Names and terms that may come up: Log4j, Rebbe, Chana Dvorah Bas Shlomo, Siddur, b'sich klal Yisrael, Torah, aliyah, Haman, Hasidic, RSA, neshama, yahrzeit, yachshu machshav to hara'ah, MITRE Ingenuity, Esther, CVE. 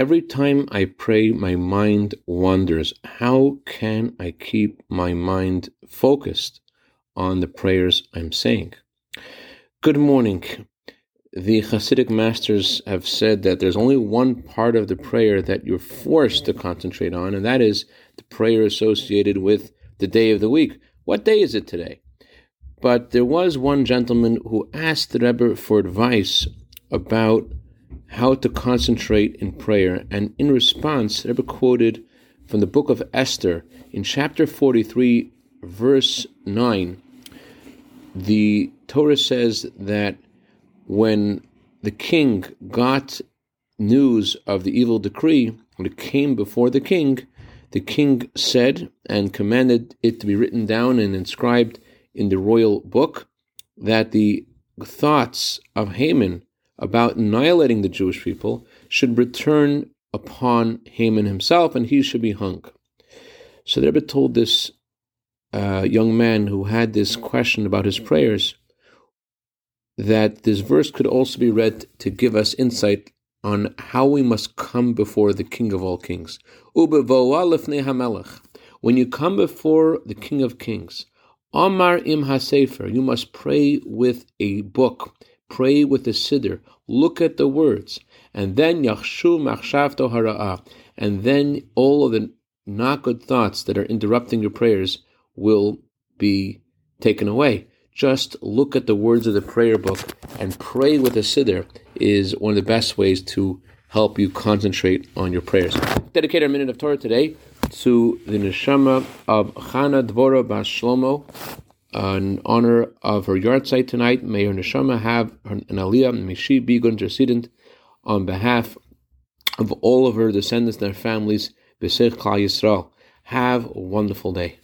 Every time I pray, my mind wanders. How can I keep my mind focused on the prayers I'm saying? Good morning. The Hasidic masters have said that there's only one part of the prayer that you're forced to concentrate on, and that is the prayer associated with the day of the week. What day is it today? But there was one gentleman who asked the Rebbe for advice about how to concentrate in prayer, and in response, the Rebbe quoted from the book of Esther in chapter 43, verse 9. The Torah says that when the king got news of the evil decree, when it came before the king said and commanded it to be written down and inscribed in the royal book that the thoughts of Haman about annihilating the Jewish people should return upon Haman himself and he should be hung. So the Rebbe told this young man who had this question about his prayers that this verse could also be read to give us insight on how we must come before the King of all kings. When you come before the King of kings, Amar im hasefer, you must pray with a book, pray with a siddur, look at the words, and then yachshu machshav to hara'ah, and then all of the not good thoughts that are interrupting your prayers will be taken away. Just look at the words of the prayer book and pray with a siddur is one of the best ways to help you concentrate on your prayers. Dedicate our minute of Torah today to the neshama of Chana Dvorah Bas Shlomo in honor of her yahrzeit tonight. May her neshama have an aliyah. May she be good intercedent on behalf of all of her descendants and their families. B'sich klal Yisrael. Have a wonderful day.